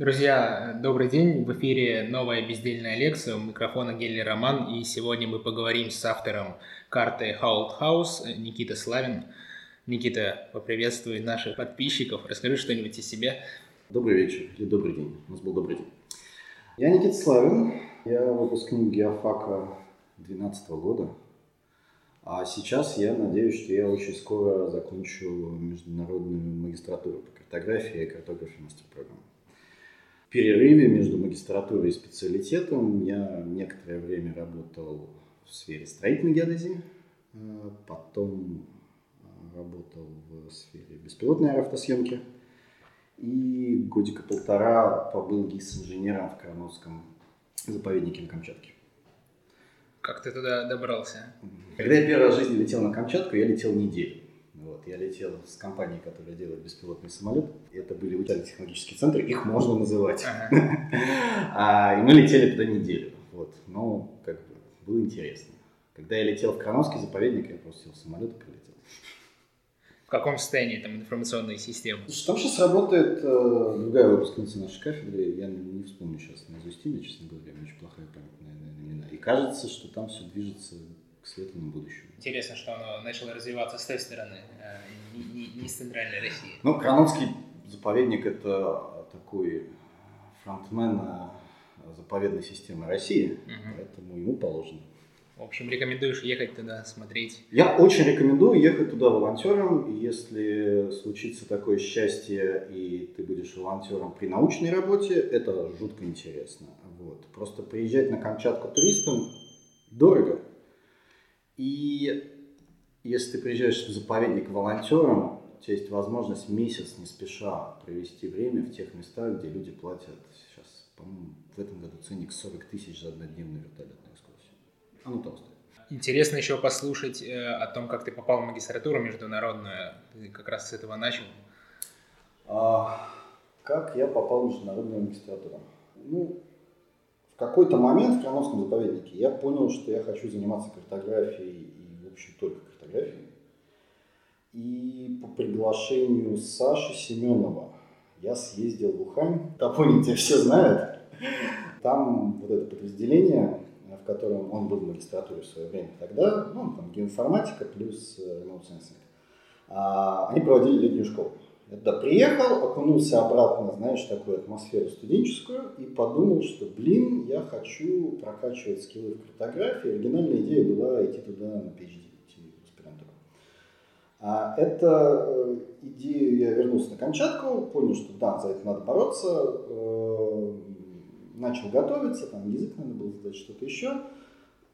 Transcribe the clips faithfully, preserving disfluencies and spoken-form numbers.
Друзья, добрый день, в эфире новая бездельная лекция, у микрофона Гелли Роман, и сегодня мы поговорим с автором карты how-old-is-this.house Никита Славин. Никита, поприветствуй наших подписчиков, расскажи что-нибудь о себе. Добрый вечер или добрый день, у нас был добрый день. Я Никита Славин, я выпускник геофака две тысячи двенадцатого года, а сейчас я надеюсь, что я очень скоро закончу международную магистратуру по картографии и картографии мастер-программы. В перерыве между магистратурой и специалитетом я некоторое время работал в сфере строительной геодезии, потом работал в сфере беспилотной аэроавтосъемки и годика полтора побыл гис-инженером в Кроноцком заповеднике на Камчатке. Как ты туда добрался? Когда я первый раз в жизни летел на Камчатку, я летел неделю. Вот, я летел с компанией, которая делает беспилотный самолет. Это были Итальянские технологические центры, их можно называть. Ага. И мы летели туда неделю. Вот. Но как бы было интересно. Когда я летел в Кроновский заповедник, я просто сел в самолет и прилетел. В каком состоянии там информационная система? Там сейчас работает э, другая выпускница нашей кафедры. Я не вспомню сейчас наизусть имя, честно говоря, очень плохая память на имена. И кажется, что там все движется к светлому будущему. Интересно, что оно начало развиваться с той стороны, не, не, не с центральной России. Ну, Кроноцкий заповедник – это такой фронтмен заповедной системы России, угу. Поэтому ему положено. В общем, рекомендуешь ехать туда смотреть? Я очень рекомендую ехать туда волонтером. Если случится такое счастье, и ты будешь волонтером при научной работе, это жутко интересно. Вот. Просто приезжать на Камчатку туристам дорого. И если ты приезжаешь в заповедник волонтером, у тебя есть возможность месяц не спеша провести время в тех местах, где люди платят сейчас, по-моему, в этом году ценник сорок тысяч за однодневную вертолетную экскурсию. Оно того стоит. Интересно еще послушать о том, как ты попал в магистратуру международную. Ты как раз с этого начал. А, как я попал в международную магистратуру? Ну... В какой-то момент в Кроновском заповеднике я понял, что я хочу заниматься картографией и, в общем, только картографией. И по приглашению Саши Семенова я съездил в Ухань. Топоним тебя все знают. Там вот это подразделение, в котором он был в магистратуре в свое время тогда, ну, там геоинформатика плюс remote sensing, они проводили летнюю школу. Я туда приехал, окунулся обратно, знаешь, такую атмосферу студенческую и подумал, что, блин, я хочу прокачивать скиллы в картографии. Оригинальная идея была идти туда на пи эйч ди, идти в аспирантуру. А эту идею я вернулся на Камчатку, понял, что да, за это надо бороться, начал готовиться, там язык надо было сдать, что-то еще.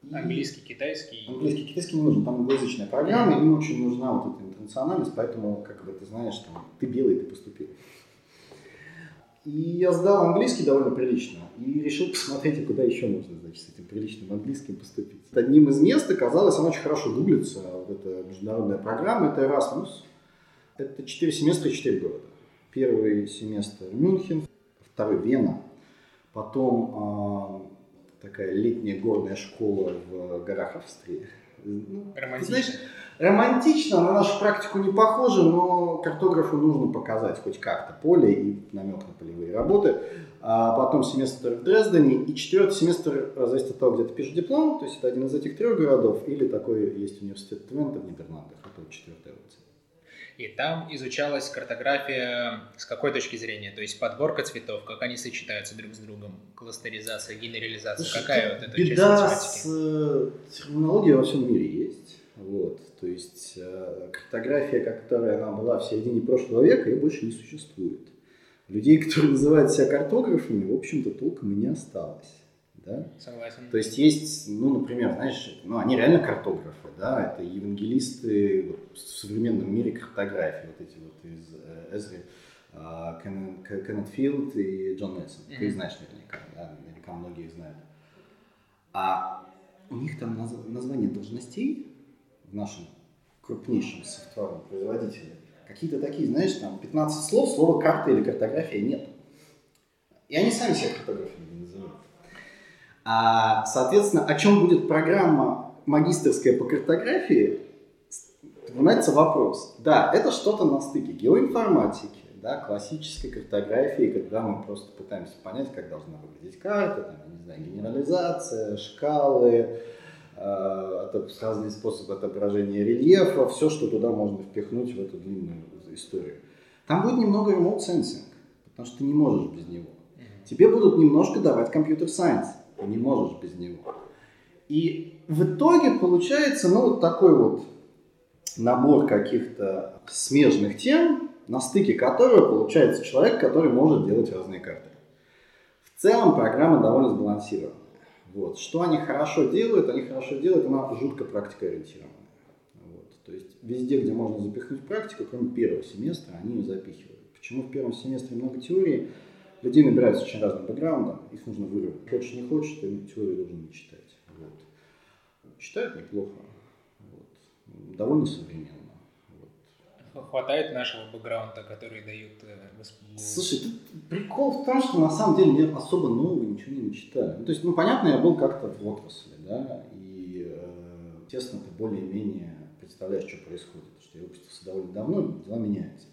И... Английский, китайский. Английский, китайский не нужен, там англоязычная программа, им очень нужна вот эта интернациональность, поэтому, как бы, ты знаешь, там, ты белый, ты поступил. И я сдал английский довольно прилично и решил посмотреть, куда еще можно, значит, с этим приличным английским поступить. Одним из мест оказалось, она очень хорошо гуглится, вот эта международная программа, это Erasmus. Это четыре семестра и четыре города. Первый семестр Мюнхен, второй Вена, потом... такая летняя горная школа в горах Австрии. Романтично. Знаешь, романтично, на нашу практику не похоже, но картографу нужно показать хоть как-то поле и намек на полевые работы. А потом семестр в Дрездене и четвертый семестр зависит от того, где ты пишешь диплом, то есть это один из этих трех городов, или такой есть университет Твента в Нидерландах, это четвертая улица. И там изучалась картография с какой точки зрения? То есть подборка цветов, как они сочетаются друг с другом, кластеризация, генерализация, ну, какая вот эта часть математики? Беда с терминологией во всем мире есть. Вот. То есть картография, которая она была в середине прошлого века, ее больше не существует. Людей, которые называют себя картографами, в общем-то, толком и не осталось. Да? Согласен. То есть есть, ну, например, знаешь, ну, они реально картографы, да, это евангелисты вот, в современном мире картографии, вот эти вот из Esri, Кэн Филд и Джон Нельсон, mm-hmm. Ты их знаешь наверняка, да, наверняка многие их знают. А у них там наз- название должностей в нашем крупнейшем софтверном производителе, какие-то такие, знаешь, там пятнадцать слов, слова карта или картография нет. И они сами себя картографами не называют. А, соответственно, о чем будет программа магистерская по картографии, становится вопрос. Да, это что-то на стыке геоинформатики, да, классической картографии, когда мы просто пытаемся понять, как должна выглядеть карта, там, не знаю, генерализация, шкалы, э, разные способы отображения рельефа, все, что туда можно впихнуть в эту длинную историю. Там будет немного remote sensing, потому что ты не можешь без него. Тебе будут немножко давать computer science, ты не можешь без него. И в итоге получается, ну, вот такой вот набор каких-то смежных тем, на стыке которого получается человек, который может делать разные карты. В целом программа довольно сбалансированная. Вот. Что они хорошо делают? Они хорошо делают, она жутко практикоориентированная. Вот. То есть везде, где можно запихнуть практику, кроме первого семестра, они ее запихивают. Почему в первом семестре много теории? Людей набираются очень разным бэкграундом, их нужно вырвать. Хочешь, не хочешь, ты теорию должен читать. Вот. Читают неплохо. Вот. Довольно современно. Вот. Хватает нашего бэкграунда, который дают... Слушай, тут прикол в том, что на самом деле я особо нового ничего не читаю. Ну, то есть, ну, понятно, я был как-то в отрасли, да, и, естественно, ты более-менее представляешь, что происходит, потому что я выпустился довольно давно, дела меняются.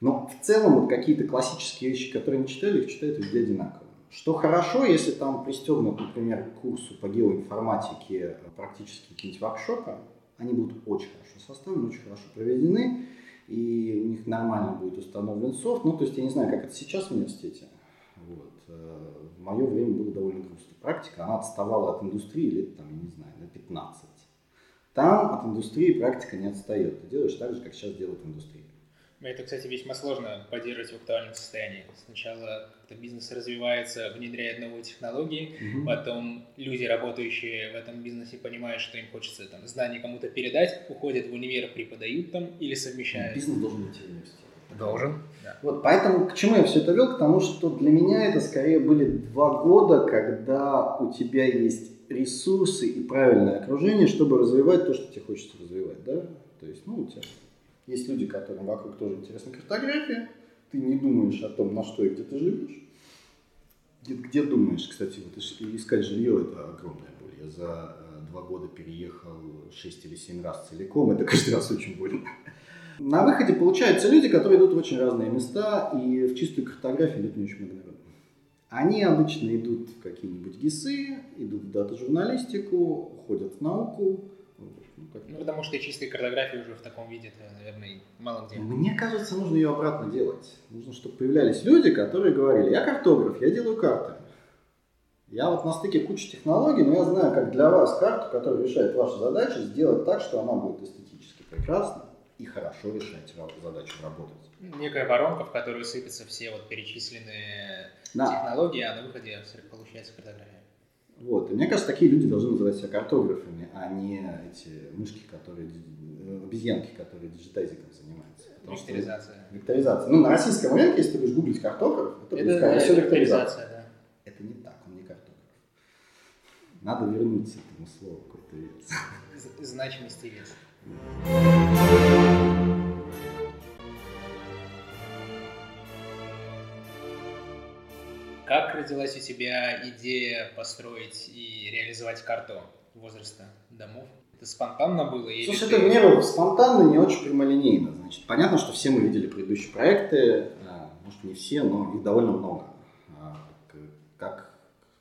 Но в целом вот какие-то классические вещи, которые мы читали, их читают везде одинаково. Что хорошо, если там пристегнут, например, к курсу по геоинформатике практически какие-нибудь воркшопы, они будут очень хорошо составлены, очень хорошо проведены, и у них нормально будет установлен софт. Ну, то есть я не знаю, как это сейчас в университете. Вот. В мое время было довольно грустная практика, она отставала от индустрии лет, там, я не знаю, на пятнадцать. Там от индустрии практика не отстает. Ты делаешь так же, как сейчас делает индустрия. Это, кстати, весьма сложно поддерживать в актуальном состоянии. Сначала как-то бизнес развивается, внедряет новые технологии, mm-hmm. потом люди, работающие в этом бизнесе, понимают, что им хочется там, знания кому-то передать, уходят в универ, преподают там или совмещают. Бизнес должен идти в университет. Должен. Да. Вот, поэтому к чему я все это вел? К тому, что для меня это скорее были два года, когда у тебя есть ресурсы и правильное окружение, чтобы развивать то, что тебе хочется развивать. Да? То есть, ну, у тебя... Есть люди, которым вокруг тоже интересна картография. Ты не думаешь о том, на что и где ты живешь. Где, где думаешь, кстати, вот искать жилье – это огромная боль. Я за два года переехал шесть или семь раз целиком. Это каждый раз очень больно. На выходе получаются люди, которые идут в очень разные места, и в чистую картографию идут не очень много народу. Они обычно идут в какие-нибудь ГИСы, идут в дата-журналистику, уходят в науку. Как... Ну, потому что чистая картография уже в таком виде, наверное, мало где. Мне кажется, нужно ее обратно делать. Нужно, чтобы появлялись люди, которые говорили, я картограф, я делаю карты. Я вот на стыке кучи технологий, но я знаю, как для вас карту, которая решает вашу задачу, сделать так, что она будет эстетически прекрасна и хорошо решать задачу работать. Некая воронка, в которую сыпятся все вот перечисленные да. технологии, а на выходе получается картография. Вот. И мне кажется, такие люди должны называть себя картографами, а не эти мышки, которые, обезьянки, которые диджитайзингом занимаются. Потому векторизация. Что... Векторизация. Ну, на российском рынке, если ты будешь гуглить картограф, это, это будет да, все это векторизация. Да. Это не так, он не картограф. Надо вернуть этому слову какой-то вес. Значимость и вес. Как родилась у тебя идея построить и реализовать карту возраста домов? Это спонтанно было? Или Слушай, ты... это не было спонтанно, не очень прямолинейно. Значит, понятно, что все мы видели предыдущие проекты, может не все, но их довольно много. Как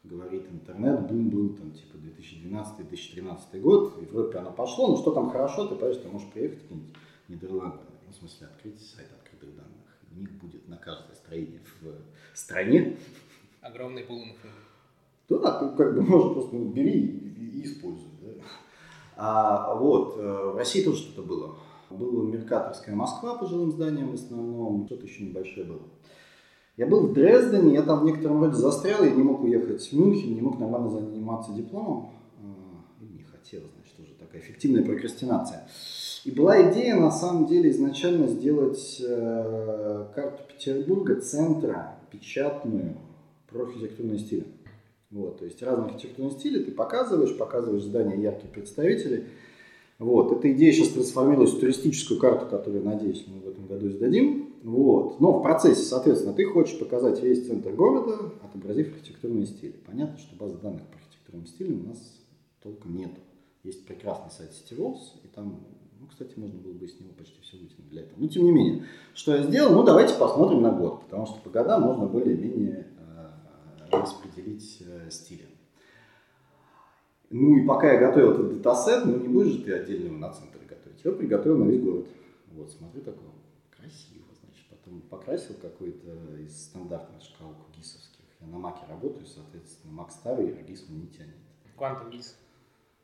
говорит интернет, бум был там типа две тысячи двенадцатый - две тысячи тринадцатый год, в Европе оно пошло, но что там хорошо, ты понимаешь, ты можешь приехать в Нидерланды, в смысле открыть сайт открытых данных. У них будет на каждое строение в стране. Огромный пул инфы. Да, ты как бы можешь просто ну, бери и, и используй. Да? А, вот, в России тоже что-то было. Была Меркаторская Москва по жилым зданиям в основном, что-то еще небольшое было. Я был в Дрездене, я там в некотором роде застрял, я не мог уехать в Мюнхен, не мог нормально заниматься дипломом. Не хотел, значит, уже такая эффективная прокрастинация. И была идея, на самом деле, изначально сделать э, карту Петербурга, центра, печатную, про архитектурные стили. Вот, то есть разные архитектурные стили ты показываешь, показываешь здания ярких представителей. Вот, эта идея сейчас трансформировалась в туристическую карту, которую, надеюсь, мы в этом году издадим. Вот, но в процессе, соответственно, ты хочешь показать весь центр города, отобразив архитектурные стили. Понятно, что баз данных по архитектурным стилям у нас толком нету. Есть прекрасный сайт CityWalls, и там Ну, кстати, можно было бы из него почти все вытянуть для этого. Но тем не менее, что я сделал? Ну, давайте посмотрим на год, потому что по годам можно более-менее распределить стили. Ну, и пока я готовил этот датасет, ну, не будешь же ты отдельно его на центр готовить. Я приготовил на весь город. Вот, смотрю, такое красиво, значит. Потом покрасил какой-то из стандартных шкал гисовских. Я на маке работаю, соответственно, мак старый, а гис мне не тянет. Квантум джи ай эс,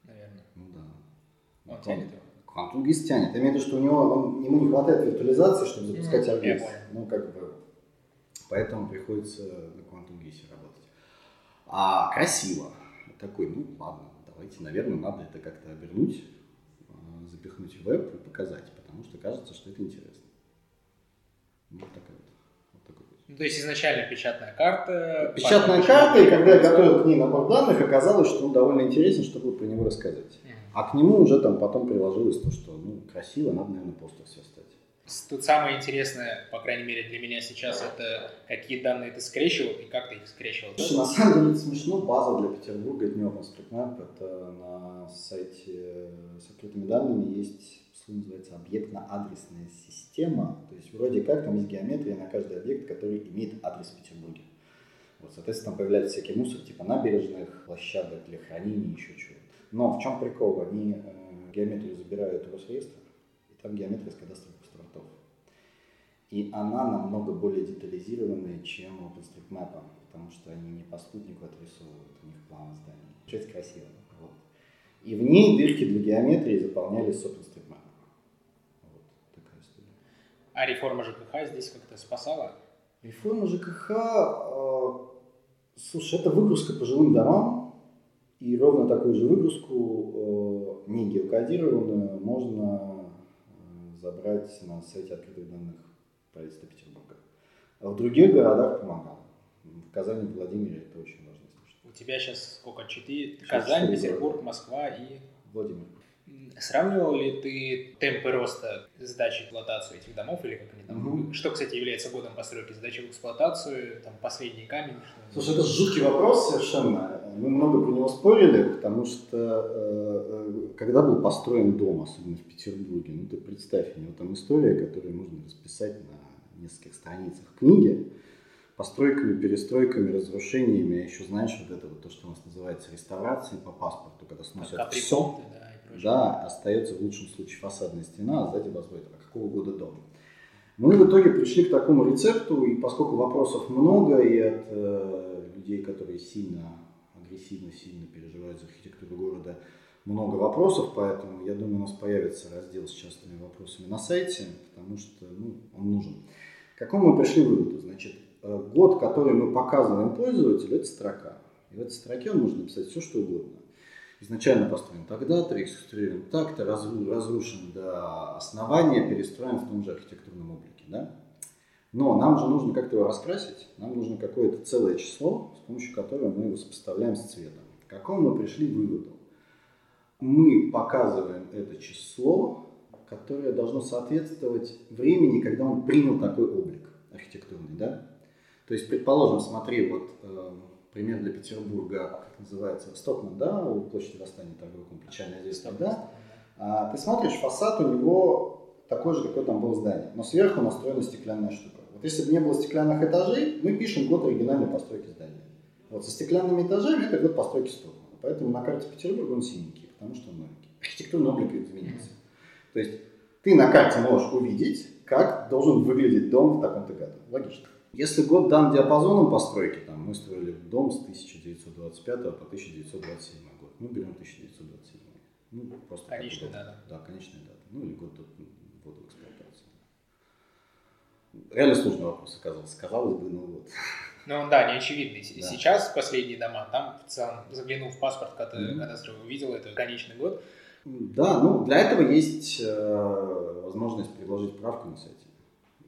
наверное. Ну, да. Он тянет его? Квантум джи ай эс тянет. Я имею в виду, что у него, он, ему не хватает виртуализации, чтобы запускать ArcGIS. Ну, как бы, поэтому приходится на Квантум джи ай эс работать. А красиво. Такой, ну, ладно, давайте, наверное, надо это как-то обернуть, запихнуть в веб и показать, потому что кажется, что это интересно. Вот такая вот. Вот такой вот. Ну, то есть изначально печатная карта. Печатная потом... карта, и когда я готовил к ней набор данных, оказалось, что он довольно интересен, чтобы про него рассказать. Uh-huh. А к нему уже там потом приложилось то, что, ну, красиво, надо, наверное, постер составить. Тут самое интересное, по крайней мере для меня сейчас, это какие данные ты скрещивал и как ты их скрещивал. Слушай, на самом деле это смешно. База для Петербурга — это не OpenStreetMap. Это на сайте с открытыми данными есть, что называется, объектно-адресная система. То есть вроде как там есть геометрия на каждый объект, который имеет адрес в Петербурге. Вот, соответственно, там появляется всякий мусор, типа набережных, площадок для хранения, еще чего-то. Но в чем прикол? Они геометрию забирают у Росреестра, и там геометрия с кадастровых. И она намного более детализированная, чем OpenStreetMap, потому что они не по спутнику отрисовывают, у них планы зданий. Часть красивая. Вот. И в ней дырки для геометрии заполнялись с OpenStreetMap. Вот такая история. А реформа ЖКХ здесь как-то спасала? Реформа ЖКХ... Э, слушай, это выгрузка по жилым домам. И ровно такую же выгрузку, э, не геокодированную, можно э, забрать на сайте открытых данных правительства Петербурга. А в других городах помогало. В Казани, в Владимире это очень важно слышать. У тебя сейчас сколько? Четыре? Казань, Петербург, города. Москва и... Владимир. Сравнивал ли ты темпы роста сдачи в эксплуатацию этих домов или как они там? Mm-hmm. Что, кстати, является годом постройки сдачи в эксплуатацию? Там последний камень? Что-то... Слушай, это жуткий вопрос совершенно. Мы много про него спорили, потому что когда был построен дом, особенно в Петербурге, ну ты представь, у него там история, которую можно расписать на нескольких страницах книги, постройками, перестройками, разрушениями, а еще знаешь вот это вот, то, что у нас называется реставрацией по паспорту, когда сносят а все. Да, остается в лучшем случае фасадная стена, а сзади возводят. А какого года дом? Мы в итоге пришли к такому рецепту, и поскольку вопросов много, и от э, людей, которые сильно, агрессивно, сильно переживают за архитектуру города, много вопросов, поэтому, я думаю, у нас появится раздел с частными вопросами на сайте, потому что, ну, он нужен. К какому мы пришли выводу? Значит, год, который мы показываем пользователю, это строка. И в этой строке он может написать все, что угодно. Изначально построен тогда-то, реконструирован так-то, разрушен до основания, перестроен в том же архитектурном облике. Да? Но нам же нужно как-то его раскрасить, нам нужно какое-то целое число, с помощью которого мы его сопоставляем с цветом. К какому мы пришли выводу? Мы показываем это число, которое должно соответствовать времени, когда он принял такой облик архитектурный. Да? То есть, предположим, смотри, вот... Пример для Петербурга, как называется, Стокман, да, у площади Восстания торгового комплекса, здесь тогда. А, ты смотришь, фасад у него такой же, какой там было здание, но сверху настроена стеклянная штука. Вот если бы не было стеклянных этажей, мы пишем год оригинальной постройки здания. Вот со стеклянными этажами это год постройки Стокмана. Поэтому на карте Петербурга он синенький, потому что он новенький. Архитектурный облик изменился. То есть ты на карте можешь увидеть, как должен выглядеть дом в таком-то году. Логично. Если год дан диапазоном постройки, там, мы строили дом с тысяча девятьсот двадцать пятого по тысяча девятьсот двадцать седьмой год. Мы берем тысяча девятьсот двадцать седьмой. Ну, просто конечная дата. Да, конечная дата. Ну, или год года эксплуатации. Реально сложный вопрос оказался. Казалось бы, ну вот. Ну да, неочевидный. Да. Сейчас последние дома, там в целом заглянул в паспорт, когда mm-hmm. увидел это конечный год. Да, ну для этого есть э, возможность предложить правку на сайте.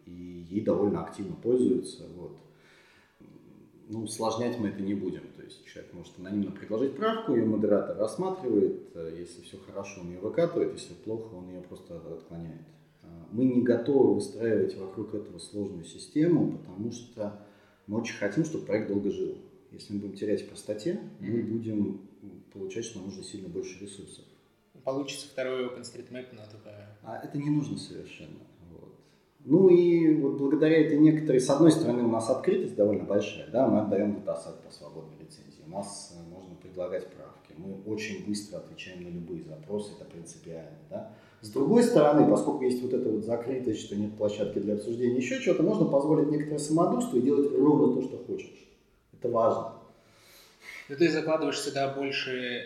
И ей довольно активно пользуются. Вот. Ну, усложнять мы это не будем. То есть человек может анонимно предложить правку, ее модератор рассматривает. Если все хорошо, он ее выкатывает, если плохо, он ее просто отклоняет. Мы не готовы выстраивать вокруг этого сложную систему, потому что мы очень хотим, чтобы проект долго жил. Если мы будем терять в простоте, мы будем получать, что нам нужно сильно больше ресурсов. получится второй OpenStreetMap на ТП. А это не нужно совершенно. Вот. Ну и вот благодаря этой некоторой, с одной стороны, у нас открытость довольно большая, да, мы отдаем датасет по свободной лицензии, у нас можно предлагать правки, мы очень быстро отвечаем на любые запросы, это принципиально, да. С другой стороны, поскольку есть вот эта вот закрытость, что нет площадки для обсуждения, еще чего-то, можно позволить некоторое самодурство и делать ровно то, что хочешь. Это важно. Но ты закладываешь сюда больше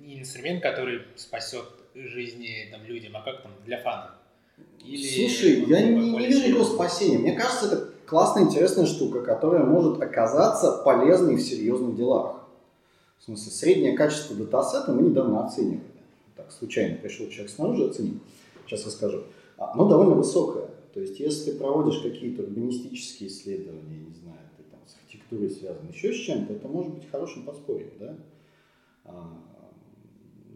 не инструмент, который спасет жизни там, людям, а как там для фана. Или, слушай, ну, я не, не вижу его спасения. Мне кажется, это классная, интересная штука, которая может оказаться полезной в серьезных делах. В смысле, среднее качество датасета мы недавно оценивали. Так, случайно пришел человек снаружи, оценил. Сейчас расскажу. Оно довольно высокое. То есть, если проводишь какие-то урбанистические исследования, не знаю, ты там с архитектурой связан, еще с чем-то, это может быть хорошим подспорьем, да?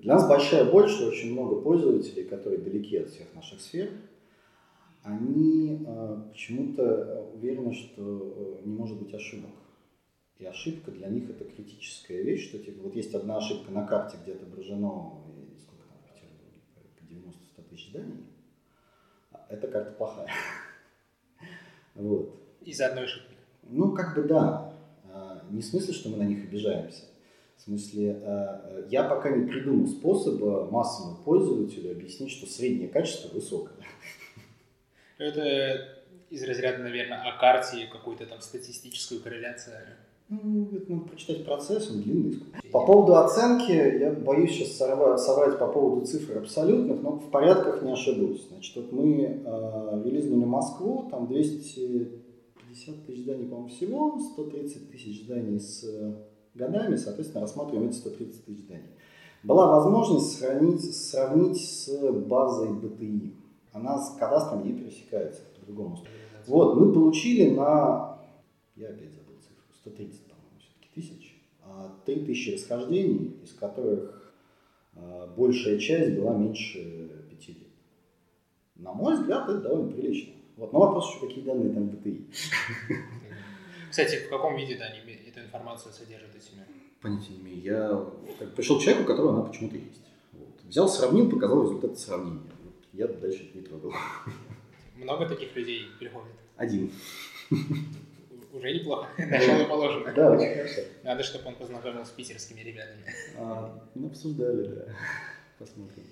Для нас большая боль, что очень много пользователей, которые далеки от всех наших сфер, они э, почему-то уверены, что не может быть ошибок. И ошибка для них это критическая вещь, что типа, вот есть одна ошибка на карте, где отображено, сколько там в Петербурге, по девяносто тысяч зданий, эта карта плохая. Вот. Из-за одной ошибки? Ну, как бы да. Не в смысле, что мы на них обижаемся. В смысле, я пока не придумал способа массовому пользователю объяснить, что среднее качество высокое. Это из разряда, наверное, о карте какую-то там статистическую корреляцию. Ну, это надо прочитать процесс, он длинный. По поводу оценки, я боюсь сейчас соврать по поводу цифр абсолютных, но в порядках не ошибусь. Значит, вот мы э, релизнули Москву, там двести пятьдесят тысяч зданий, по-моему, всего, сто тридцать тысяч зданий с годами, соответственно, рассматриваем эти сто тридцать тысяч зданий. Была возможность сравнить, сравнить с базой БТИ. Она с кадастром не пересекается по-другому. Вот, мы получили на, я опять забыл цифру, сто тридцать, по-моему, все-таки тысяч, три тысячи расхождений, из которых большая часть была меньше пяти лет. На мой взгляд, это довольно прилично. Вот, но вопрос еще, какие данные там БТИ. Кстати, в каком виде да, эту информацию содержит у тебя? Понятия не имею. Я так, пришел к человеку, у которого она почему-то есть. Вот. Взял, сравнил, показал результат сравнения. Вот. Я дальше это не трогал. Много таких людей приходит? Один. Уже неплохо. Начало положено. Да, очень хорошо. Надо, чтобы он познакомился с питерскими ребятами. Мы обсуждали, да. Посмотрим.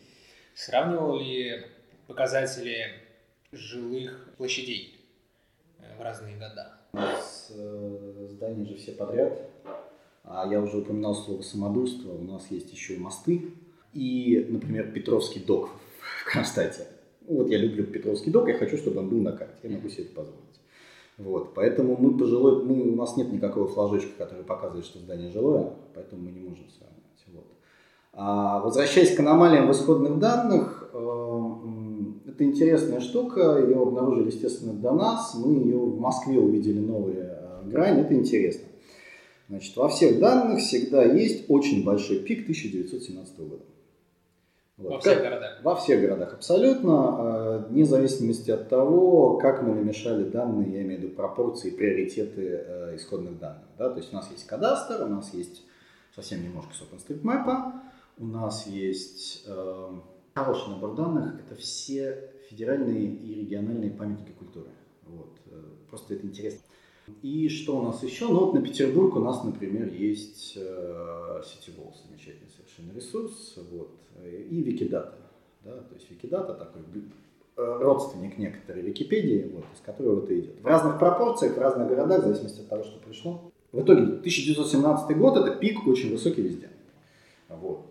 Сравнивал ли показатели жилых площадей в разные года? У нас э, здания же все подряд, а я уже упоминал слово самодурство, у нас есть еще и мосты, и, например, Петровский док в Кронштадте. Вот я люблю Петровский док, я хочу, чтобы он был на карте, я могу себе это позволить. Вот, поэтому мы пожилой, мы, у нас нет никакого флажочка, который показывает, что здание жилое, поэтому мы не можем сравнивать. Вот. А, возвращаясь к аномалиям в исходных данных, э, это интересная штука, ее обнаружили, естественно, до нас, мы ее в Москве увидели новые грани, это интересно. Значит, во всех данных всегда есть очень большой пик тысяча девятьсот семнадцатого года. Вот. Во всех как, городах? Во всех городах, абсолютно, вне зависимости от того, как мы намешали данные, я имею в виду пропорции, приоритеты э, исходных данных. Да? То есть у нас есть кадастр, у нас есть совсем немножко с OpenStreetMap, у нас есть... Э, Хороший набор данных – это все федеральные и региональные памятники культуры. Вот. Просто это интересно. И что у нас еще? Ну вот на Петербург у нас, например, есть CityWalls, замечательный совершенно ресурс. Вот. И Викидата. Да? То есть Викидата такой родственник некоторой Википедии, вот, из которого это идет. В разных пропорциях, в разных городах, в зависимости от того, что пришло. В итоге тысяча девятьсот семнадцатый год – это пик очень высокий везде. Вот.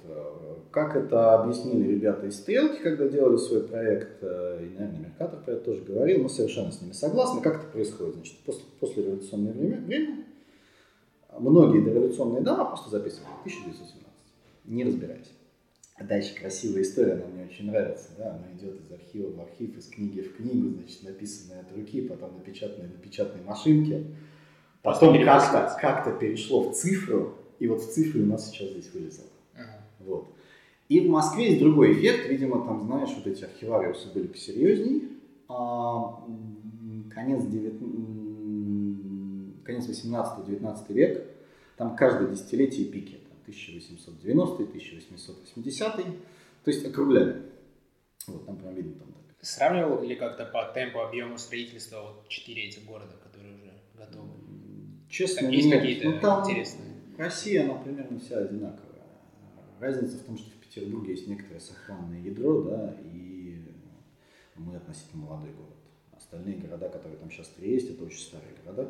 Как это объяснили ребята из «Стрелки», когда делали свой проект, и, наверное, Меркатор про это тоже говорил, мы совершенно с ними согласны. Как это происходит? Значит, после, после революционного времени многие дореволюционные дома просто записывали тысяча девятьсот семнадцатый, не разбираясь. А дальше красивая история, она мне очень нравится. Да? Она идет из архива в архив, из книги в книгу, значит, написанная от руки, потом напечатанная на печатной машинке. Потом как-то, как-то перешло в цифру, и вот в цифре у нас сейчас здесь вылезло. Ага. Вот. И в Москве есть другой эффект, видимо, там, знаешь, вот эти архивариусы были посерьезней. А, конец, девят... конец восемнадцатый-девятнадцатый век, там каждое десятилетие пики, там, тысяча восемьсот девяностый, тысяча восемьсот восьмидесятый, То есть округляли. Вот, там прям видно. Там, так. Сравнивал ли как-то по темпу объему строительства вот четыре этих города, которые уже готовы? Честно, там есть нет. какие-то ну, там интересные? Россия, она примерно вся одинаковая. Разница в том, что в Петербурге есть некоторое сохранное ядро, да, и мы относительно молодой город. Остальные города, которые там сейчас есть, это очень старые города.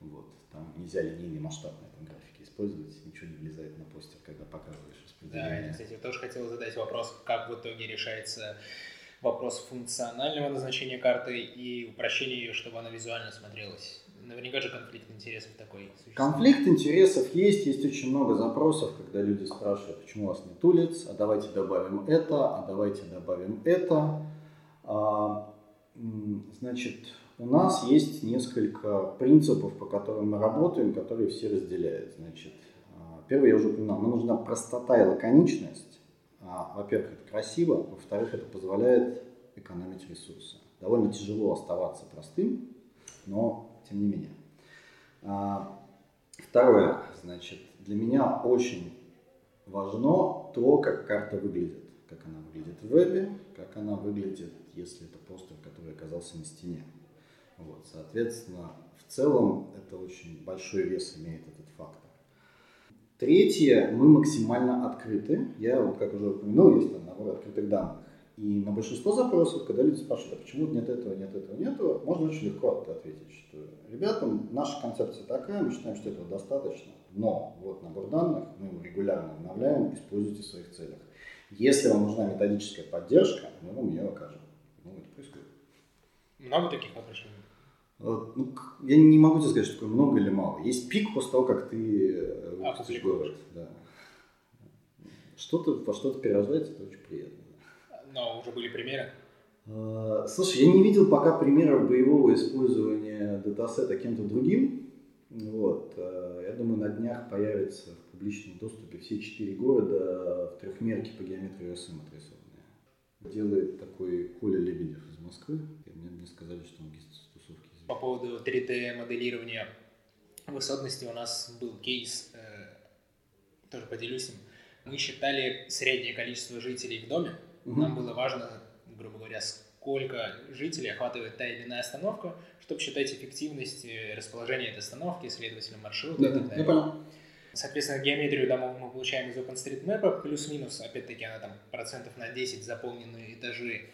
Вот. Там нельзя линейный масштаб на этом графике использовать, ничего не влезает на постер, когда показываешь распределение. Да, это, кстати, я тоже хотел задать вопрос, как в итоге решается вопрос функционального назначения карты и упрощения ее, чтобы она визуально смотрелась. Наверняка же конфликт интересов такой существует. Конфликт интересов есть, есть очень много запросов, когда люди спрашивают, почему у вас нет улиц, а давайте добавим это, а давайте добавим это. А, значит, у нас есть несколько принципов, по которым мы работаем, которые все разделяют. Значит, первый я уже упоминал, нам нужна простота и лаконичность. Во-первых, это красиво, во-вторых, это позволяет экономить ресурсы. Довольно тяжело оставаться простым, но тем не менее. Второе, значит, для меня очень важно то, как карта выглядит. Как она выглядит в вебе, как она выглядит, если это постер, который оказался на стене. Вот, соответственно, в целом это очень большой вес имеет этот фактор. Третье, мы максимально открыты. Я, вот как уже упомянул, есть там набор открытых данных. И на большинство запросов, когда люди спрашивают, а почему нет этого, нет этого, нет этого, можно очень легко ответить, что ребятам наша концепция такая, мы считаем, что этого достаточно, но вот набор данных, мы его регулярно обновляем, используйте в своих целях. Если вам нужна методическая поддержка, мы вам ее окажем. Ну, это происходит. Много таких обращений? Ну, я не могу тебе сказать, что такое много или мало. Есть пик после того, как ты выпустишь город. Да. Что-то во что-то перерождается, это очень приятно. Но уже были примеры? Слушай, я не видел пока примеров боевого использования датасета кем-то другим. Вот. Я думаю, на днях появятся в публичном доступе все четыре города в трехмерке по геометрии РСМ отрисованные. Делает такой Коля Лебедев из Москвы. Мне, мне сказали, что он есть. По поводу три дэ моделирования высотности у нас был кейс, э, тоже поделюсь им. Мы считали среднее количество жителей в доме. Угу. Нам было важно, грубо говоря, сколько жителей охватывает та или иная остановка, чтобы считать эффективность расположения этой остановки, следовательно, маршрута да, и так далее. Да. Соответственно, геометрию домов мы получаем из OpenStreetMap, плюс-минус, опять-таки, она там процентов на десять заполнены этажи,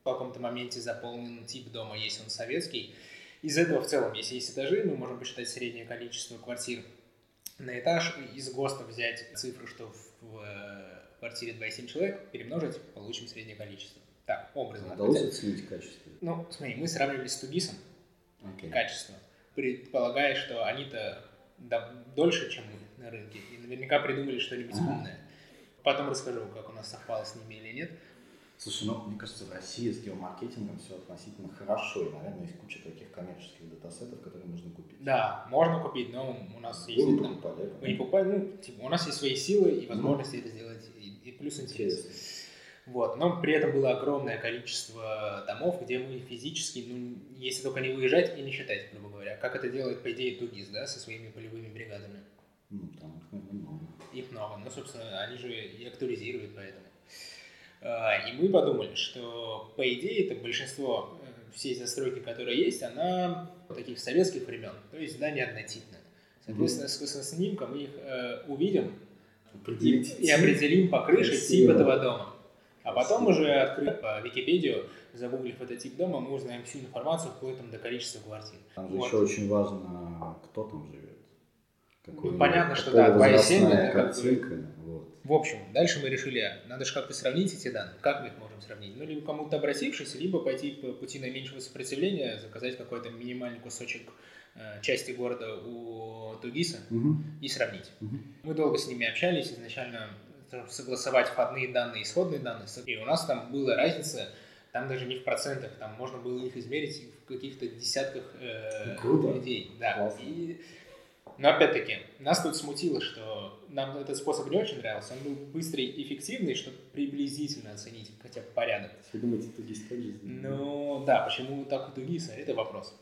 в каком-то моменте заполнен тип дома, если он советский. Из этого в целом, если есть этажи, мы можем посчитать среднее количество квартир на этаж. Из ГОСТа взять цифру, что в квартире двадцать семь человек, перемножить, получим среднее количество. Так, образно. Удалось оценить качество? Ну, смотри, мы сравнивали с Тугисом okay. качество, предполагая, что они-то дольше, чем мы на рынке, и наверняка придумали что-нибудь ага. умное. Потом расскажу, как у нас совпало с ними или нет. Слушай, ну, мне кажется, в России с геомаркетингом все относительно хорошо, и, наверное, есть куча таких коммерческих датасетов, которые можно купить. Да, можно купить, но у нас есть... Вы не покупали. Вы не покупали, ну, типа, у нас есть свои силы и возможности ну, это сделать, и, и плюс интерес. Интересно. Вот, но при этом было огромное количество домов, где мы физически, ну, если только не выезжать и не считать, грубо говоря, как это делает, по идее, Тугис, да, со своими полевыми бригадами. Ну, там их много. Их много, но, собственно, они же и актуализируют поэтому. И мы подумали, что, по идее, это большинство всей застройки, которая есть, она таких советских времен, то есть здание однотипное. Соответственно, mm-hmm. с снимком мы их э, увидим и, и определим по крыше тип этого дома. А потом Красиво. Уже, открыв по Википедию, загуглив этот тип дома, мы узнаем всю информацию, вплоть там до количества квартир. Там же вот. Еще очень важно, кто там живет. Ну, понятно, что да, две целых семь десятых картинка. В общем, дальше мы решили, надо же как-то сравнить эти данные, как мы их можем сравнить. Ну, либо кому-то обратившись, либо пойти по пути наименьшего сопротивления, заказать какой-то минимальный кусочек э, части города у Тугиса угу. и сравнить. Угу. Мы долго с ними общались, изначально согласовать входные данные и исходные данные. И у нас там была разница, там даже не в процентах, там можно было их измерить в каких-то десятках э, людей. Да. Но опять-таки, нас тут смутило, что нам этот способ не очень нравился. Он был быстрый и эффективный, чтобы приблизительно оценить хотя бы порядок. Вы думаете, Тугис так же? Ну да, почему так у Тугиса? Это вопрос.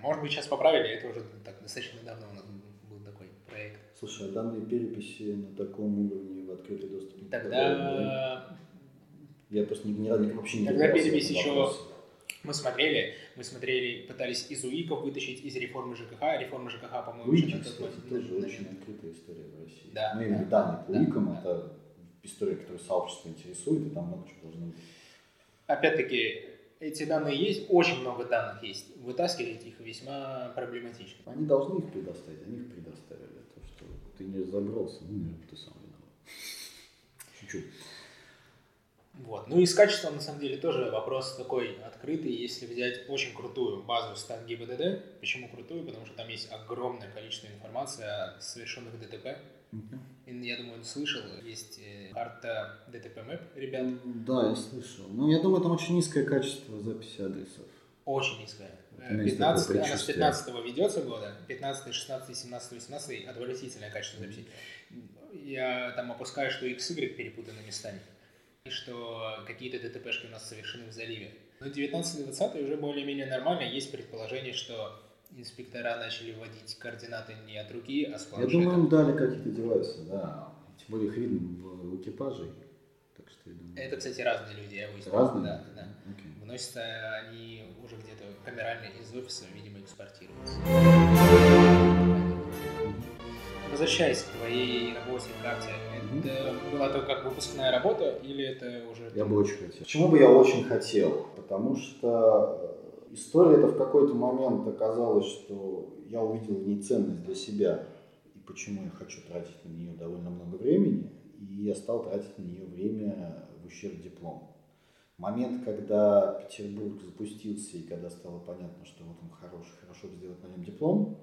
Может быть, сейчас поправили, это уже так, достаточно давно у нас был такой проект. Слушай, а данные переписи на таком уровне открытый доступ. Тогда... Я просто не генерал, вообще не Тогда перепись еще... Мы смотрели, мы смотрели, пытались из УИКов вытащить из реформы ЖКХ. Реформа ЖКХ, по-моему, УИК, кстати, тоже на, очень открытая история в России. Да, ну, именно данные по УИКам, да, это история, которая сообщество интересует, и там много чего должно быть. Опять-таки, эти данные есть, очень много данных есть. Вытаскивать их весьма проблематично. Они должны их предоставить, они их предоставили. То, что ты не разобрался, умер, ты сам виноват. Чуть-чуть. Вот. Ну и с качеством, на самом деле, тоже вопрос такой открытый. Если взять очень крутую базу стат ГИБДД, почему крутую? Потому что там есть огромное количество информации о совершенных ДТП. Mm-hmm. И, я думаю, он слышал, есть карта ДТП-мэп, ребят. Да, я слышал. Но я думаю, там очень низкое качество записи адресов. Очень низкое. пятнадцатый, она с пятнадцатого ведется года, пятнадцатый, шестнадцатый, семнадцатый, восемнадцатый отвратительное качество записи. Я там опускаю, что икс игрек перепутаны местами, что какие-то ДТПшки у нас совершены в заливе. Но девятнадцатый-двадцатый уже более-менее нормально. Есть предположение, что инспектора начали вводить координаты не от руки, а с планшета. Я думаю, им дали какие-то девайсы, да. Тем более их видно в экипаже. Так что, я думаю... Это, кстати, разные люди, я выяснил. Разные? Да, да. Okay. Вносятся они уже где-то камерально из офиса, видимо, экспортируются. Возвращаясь к твоей работе в карте, это mm-hmm. была только как выпускная работа или это уже... Я бы очень хотел. Почему бы я очень хотел? Потому что история-то в какой-то момент оказалась, что я увидел в ней ценность для себя. И почему я хочу тратить на нее довольно много времени. И я стал тратить на нее время в ущерб диплому. Момент, когда Петербург запустился и когда стало понятно, что вот он хороший, хорошо бы сделать на нем диплом,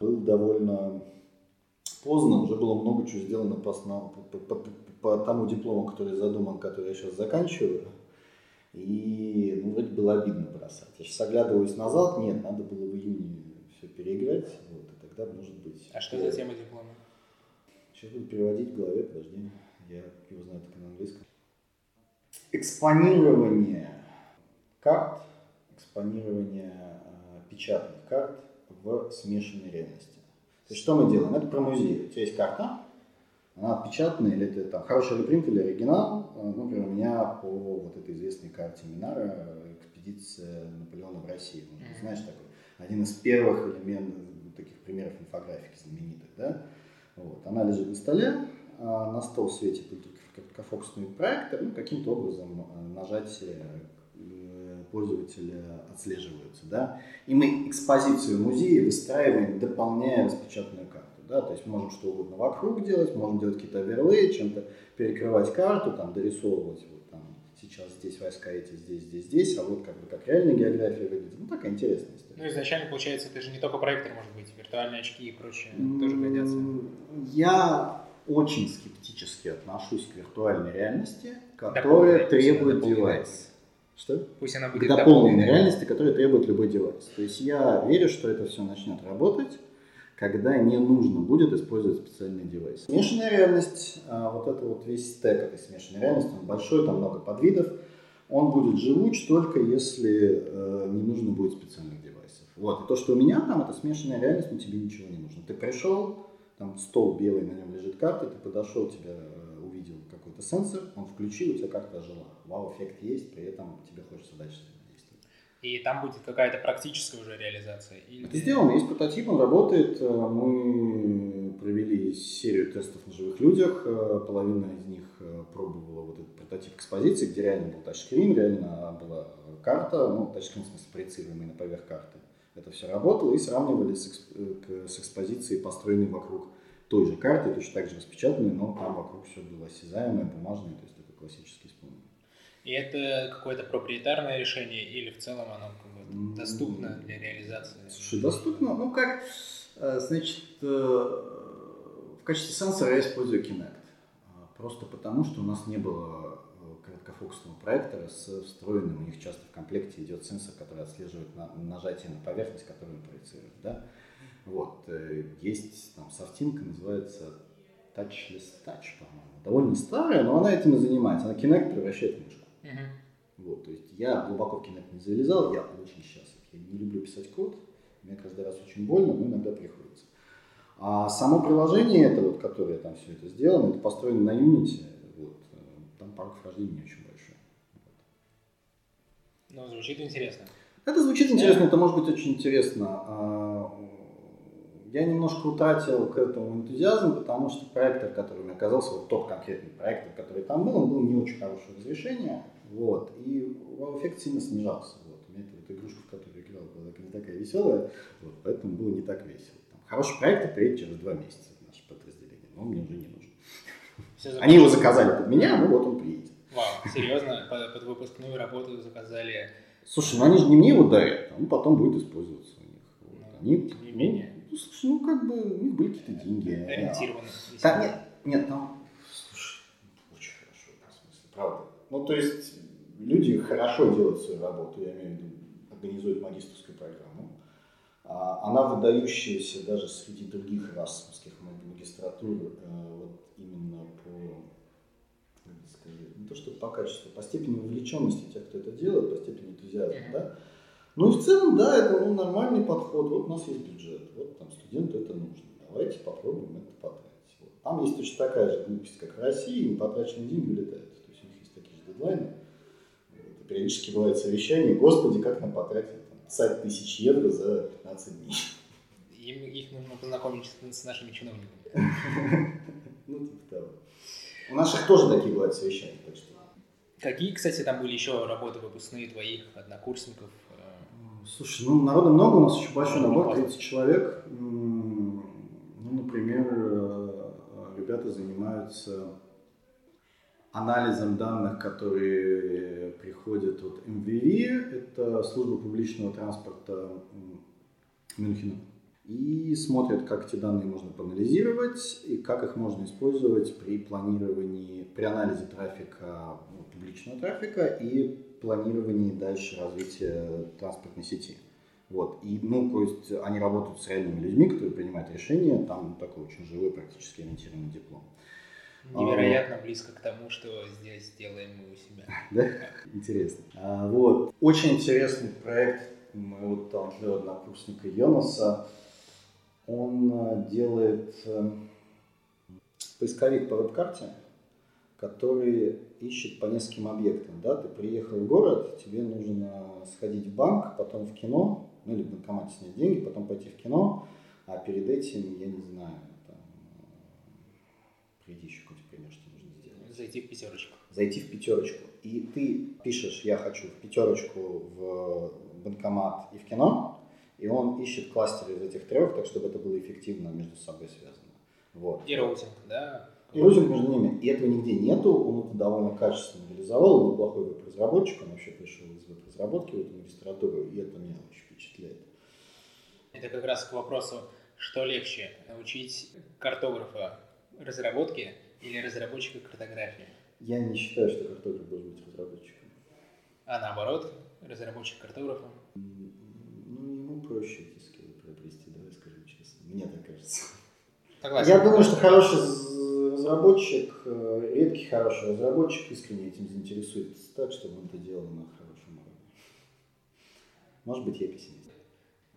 был довольно... Поздно, уже было много чего сделано по, по, по, по тому диплому, который задуман, который я сейчас заканчиваю. И ну, вроде было обидно бросать. Я сейчас оглядываюсь назад, нет, надо было в июне все переиграть, вот, и тогда может быть... А что я... за тема диплома? Сейчас буду переводить в голове, подожди, я его знаю только на английском. Экспонирование карт, экспонирование э, печатных карт в смешанной реальности. То есть, что мы делаем? Это про музей. У тебя есть карта, она печатная, или это там хороший репринт, или оригинал. Например, у меня по вот этой известной карте Минара экспедиция Наполеона в России. Ну, ты знаешь, такой один из первых элементов, таких примеров инфографики знаменитых, да? Вот. Она лежит на столе, на стол светит короткофокусный проектор, ну, каким-то образом нажатие пользователя отслеживаются, да, и мы экспозицию музея выстраиваем, дополняя распечатанную карту, да, то есть можем что угодно вокруг делать, можем делать какие-то оверлеи, чем-то перекрывать карту, там, дорисовывать, вот там, сейчас здесь войска эти, здесь, здесь, здесь, а вот как бы как реальная география выглядит, ну, такая интересная история. Ну, изначально, получается, это же не только проектор, может быть, виртуальные очки и прочее mm-hmm. тоже годятся. Я очень скептически отношусь к виртуальной реальности, которая требует девайс. Что? Пусть она будет к дополненной реальности, которая требует любой девайс. То есть я верю, что это все начнет работать, когда не нужно будет использовать специальный девайс. Смешанная реальность, вот это вот весь стек этой смешанной реальности, он большой, там много подвидов, он будет живуч только если э, не нужно будет специальных девайсов. Вот. И то, что у меня там, это смешанная реальность, но тебе ничего не нужно. Ты пришел, там стол белый, на нем лежит карта, ты подошел, тебя увидел какой-то сенсор, он включил, у тебя карта ожила. Вау-эффект есть, при этом тебе хочется дальше действовать. И там будет какая-то практическая уже реализация? Или... Это сделано, есть прототип, он работает. Мы провели серию тестов на живых людях. Половина из них пробовала вот этот прототип экспозиции, где реально был тачскрин, реально была карта, ну, тачскрин в смысле проецируемый на поверх карты. Это все работало и сравнивали с, эксп... с экспозицией, построенной вокруг той же карты, точно так же распечатанной, но там вокруг все было осязаемое, бумажное, то есть это классический исполнитель. И это какое-то проприетарное решение или в целом оно как-то доступно для реализации? Слушай, доступно. Ну как, значит, в качестве сенсора я использую Kinect. Просто потому, что у нас не было короткофокусного проектора с встроенным, у них часто в комплекте идет сенсор, который отслеживает нажатие на поверхность, которую он проецирует. Да? Вот. Есть там софтинка, называется Touchless Touch, по-моему. Довольно старая, но она этим и занимается. Она Kinect превращает в мышку. Uh-huh. Вот, то есть я глубоко в Kinect не залезал, я очень счастлив. Я не люблю писать код, мне каждый раз очень больно, но иногда приходится. А само приложение, это вот, которое там все это сделано, это построено на Unity. Вот. Там порог вхождения не очень большой. Ну, звучит интересно. Это звучит интересно, это может быть очень интересно. Я немножко утратил к этому энтузиазм, потому что проектор, который оказался, вот тот конкретный проектор, который там был, он был не очень хорошего разрешения. Вот, и вау-эффект сильно снижался. Вот. У меня эта игрушка, в которой я играл, была не такая веселая, вот, поэтому было не так весело. Там хороший проектор приедет через два месяца в наше подразделение, но он мне уже не нужен. Они его заказали под меня, ну вот он приедет. Вау, серьезно? Под выпускную работу заказали... Слушай, ну они же не мне его дарят, он потом будет использоваться у них. Вот. Они, тем не менее. Ну, слушай, ну как бы у них были какие-то деньги. Ориентированные. Да, нет, нет, там, слушай, очень хорошо, в смысле, правда. Ну, то есть люди хорошо делают свою работу, я имею в виду, организуют магистерскую программу. Она выдающаяся даже среди других расовских магистратур, вот именно по... не то что по качеству, по степени вовлеченности тех, кто это делает, по степени энтузиазма, mm-hmm. да. Ну и в целом, да, это ну, нормальный подход. Вот у нас есть бюджет, вот там студенту это нужно. Давайте попробуем это потратить. Вот. Там есть точно такая же глупость, как в России, непотраченные деньги улетают. То есть у них есть такие же дедлайны. Вот. Периодически бывает совещание, господи, как нам потратить пятьдесят тысяч евро за пятнадцать дней. Им, их нужно познакомить с нашими чиновниками. Ну, типа того. У наших тоже такие бывают совещания, так что. Какие, кстати, там были еще работы выпускные твоих однокурсников? Слушай, ну народа много, у нас еще большой набор, тридцать человек. Ну, например, ребята занимаются анализом данных, которые приходят от эм ви ви, это служба публичного транспорта Мюнхена. И смотрят, как эти данные можно проанализировать и как их можно использовать при планировании, при анализе трафика, ну, публичного трафика и планировании дальше развития транспортной сети. Вот. И, ну, то есть они работают с реальными людьми, которые принимают решения, там такой очень живой, практически ориентированный диплом. Невероятно близко к тому, что здесь делаем мы у себя. Да? Интересно. Вот. Очень интересный проект моего талантливого однокурсника Йонаса. Он делает поисковик по веб-карте, который ищет по нескольким объектам. Да? Ты приехал в город, тебе нужно сходить в банк, потом в кино, ну или в банкомате снять деньги, потом пойти в кино, а перед этим, я не знаю, там, приди еще какой-то пример, что нужно сделать. Зайти в пятерочку. Зайти в пятерочку. И ты пишешь, я хочу в пятерочку, в банкомат и в кино, и он ищет кластеры из этих трех, так чтобы это было эффективно между собой связано. Вот. И роутинг, да? И роутинг между ними. И этого нигде нету, он это довольно качественно реализовал, он неплохой веб-разработчик, он вообще пришел из веб-разработки в эту магистратуру, и это меня очень впечатляет. Это как раз к вопросу, что легче, научить картографа разработки или разработчика картографии? Я не считаю, что картограф должен быть разработчиком. А наоборот, разработчик картографа? Ну, ему проще эти скиллы приобрести, давай скажем честно. Мне так кажется. Согласен. Я думаю, что хороший разработчик, редкий хороший разработчик искренне этим заинтересуется так, чтобы он это делал на хорошем уровне. Может быть, я пессимист.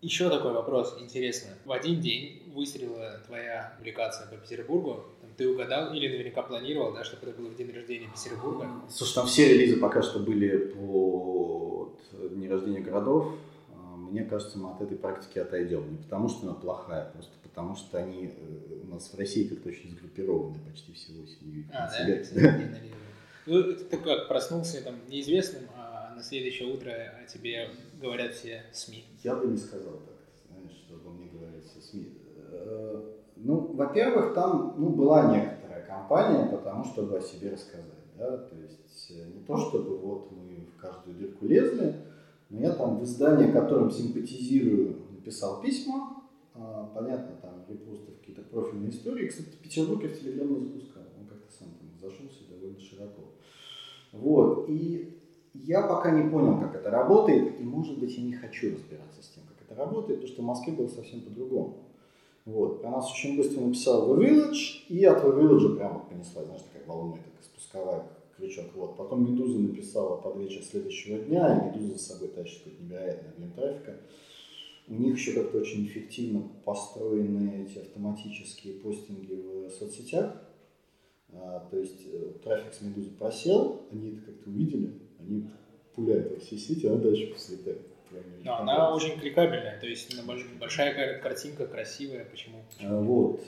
Еще такой вопрос интересный. В один день выстрелила твоя публикация по Петербургу. Ты угадал или наверняка планировал, да, чтобы это было в день рождения Петербурга? Слушай, там все релизы пока что были по дню рождения городов. Мне кажется, мы от этой практики отойдем. Не потому, что она плохая, просто потому, что они у нас в России как-то очень сгруппированы почти всего семью. А, да? Да. Ну, ты как, проснулся там неизвестным, а на следующее утро о тебе говорят все СМИ? Я бы не сказал так, знаешь, что обо мне говорят все СМИ. Ну, во-первых, там ну, была некоторая компания, потому что о себе рассказать. Да? То есть не то, чтобы вот мы в каждую дырку лезли, но я там в издание, которым симпатизирую, написал письма. А, понятно, там репосты в какие-то профильные истории. Кстати, Петербург я в Телеграм не запускал. Он как-то сам там зашелся довольно широко. Вот. И я пока не понял, как это работает. И, может быть, я не хочу разбираться с тем, как это работает, потому что в Москве было совсем по-другому. Вот. Про нас очень быстро написал The Village, и от The Village прямо понесла, знаешь, такая волна, такая спусковая, крючок. Вот. Потом Медуза написала под вечер следующего дня, и Медуза за собой тащит какой-то невероятный объем трафика. У них еще как-то очень эффективно построены эти автоматические постинги в соцсетях. А, то есть трафик с Медузы просел, они это как-то увидели, они пуляют во все сети, а дальше послетают. Но она понравилась. Очень кликабельная, то есть большая картинка, красивая, почему? А, вот.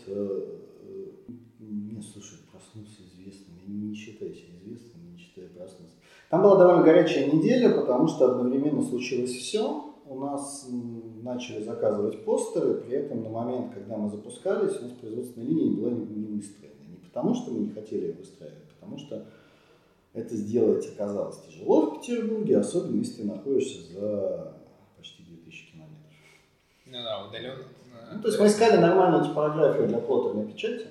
Не, слушай, проснулся известным. Я не считаю себя известным, не считаю проснулся. Там была довольно горячая неделя, потому что одновременно случилось все. У нас начали заказывать постеры, при этом на момент, когда мы запускались, у нас производственная линия была не выстроена. Не потому, что мы не хотели ее выстраивать, а потому что это сделать оказалось тяжело в Петербурге, особенно если ты находишься за почти две тысячи километров. Ну да, удаленно. Ну, то есть мы искали нормальную типографию для плотной печати,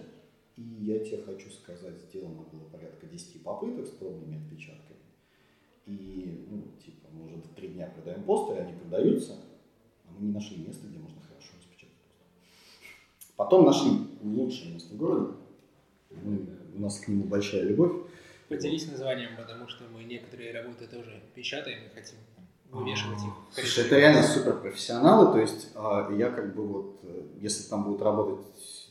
и я тебе хочу сказать, сделано было порядка десять попыток с пробными отпечатками. И, ну, типа, мы уже три дня продаем постеры, они продаются, а мы не нашли места, где можно хорошо распечатать постеры. Потом нашли лучшее место в городе. Мы, у нас к нему большая любовь. Поделись названием, потому что мы некоторые работы тоже печатаем и хотим вывешивать их. Слушай, это реально суперпрофессионалы, то есть я как бы вот, если там будут работать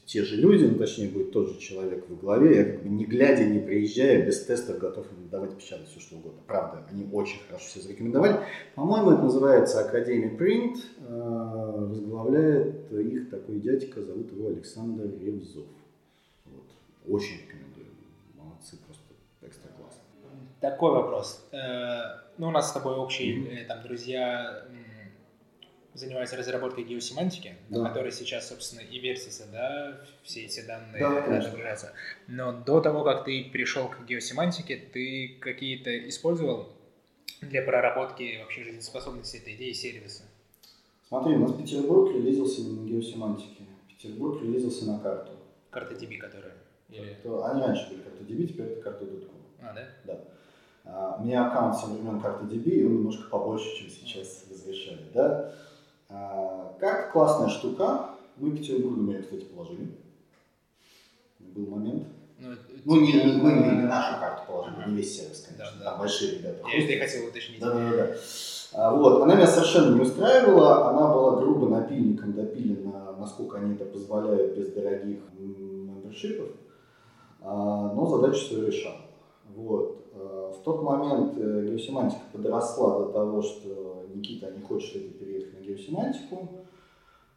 те же люди, ну точнее будет тот же человек во главе, я как бы не глядя, не приезжая, без тестов готов им давать печатать все что угодно. Правда, они очень хорошо все зарекомендовали. По-моему, это называется Академия Принт, возглавляет их такой дядька, зовут его Александр Ревзов. Вот. Очень рекомендую, молодцы, просто экстра классно. Такой вопрос. Ну у нас с тобой общие mm-hmm. там друзья занимается разработкой геосемантики, да. На которой сейчас, собственно, и вертятся, да, все эти данные отображаются. Да, но до того, как ты пришел к геосемантике, ты какие-то использовал для проработки вообще жизнеспособности этой идеи сервиса? Смотри, у нас Петербург релизился не на геосемантике. Петербург релизился на карту. Карта ди би, которая? Или... Они раньше были карта ди би, теперь это карта дот ком. А, да? Да. Uh, у меня аккаунт со времен карты ди би, и он немножко побольше, чем сейчас разрешает, да? Как классная штука. Мы Петербургу ее, кстати, положили. Был момент. Ну, ну не, не, мы не нашу карту положили, ага. Не весь сервис, конечно. Да, да. Там большие ребята. Я это и хотел уточнить. Да, да, да. А, вот. Она меня совершенно не устраивала. Она была грубо напильником допилена, насколько они это позволяют, без дорогих мембершипов. А, но задачу свою решала. Вот. А, в тот момент геосемантика подросла до того, что Никита не хочет это переехать на геосемантику,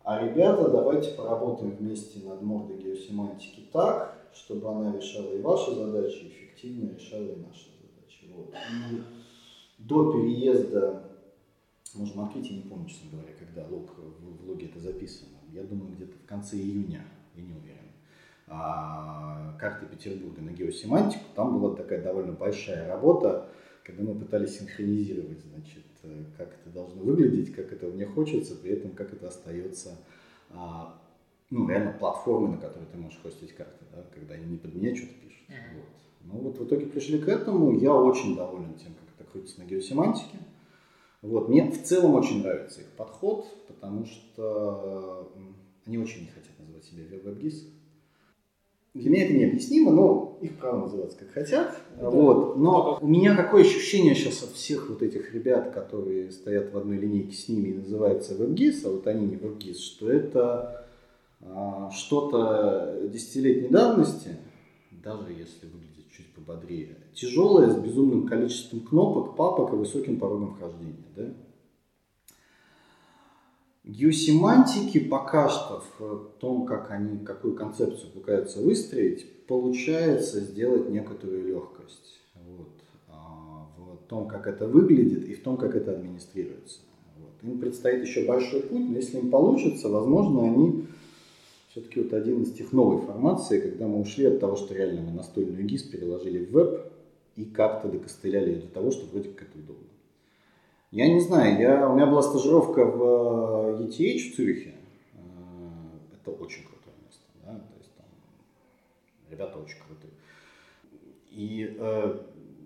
а ребята, давайте поработаем вместе над мордой геосемантики так, чтобы она решала и ваши задачи, эффективно решала и наши задачи. Вот. И до переезда, может, Маркете, не помню, честно говоря, когда лог, в логе это записано, я думаю, где-то в конце июня, я не уверен, а, карты Петербурга на геосемантику, там была такая довольно большая работа, когда мы пытались синхронизировать, значит, как это должно выглядеть, как это мне хочется, при этом как это остается, ну, реально платформой, на которой ты можешь хостить карты, да, когда они не под меня что-то пишут. Mm-hmm. Вот. Ну вот в итоге пришли к этому, я очень доволен тем, как это крутится на геосемантике. Вот. Мне в целом очень нравится их подход, потому что они очень не хотят называть себя веб-гис. Для меня это необъяснимо, но их право называться как хотят. Да. Вот. Но у меня какое ощущение сейчас от всех вот этих ребят, которые стоят в одной линейке с ними и называются веб-гис, а вот они не веб-гис, что это а, что-то десятилетней давности, даже если выглядит чуть пободрее, тяжелое, с безумным количеством кнопок, папок и высоким порогом вхождения. Да? Геосемантики пока что в том, как они, какую концепцию пытаются выстроить, получается сделать некоторую легкость. Вот. А в том, как это выглядит, и в том, как это администрируется. Вот. Им предстоит еще большой путь, но если им получится, возможно, они все-таки вот один из тех новой формаций, когда мы ушли от того, что реально мы настольную ГИС переложили в веб и как-то докостыляли до того, что вроде как это удобно. Я не знаю, я, у меня была стажировка в и ти эйч в Цюрихе, это очень крутое место, да? То есть там ребята очень крутые, и э,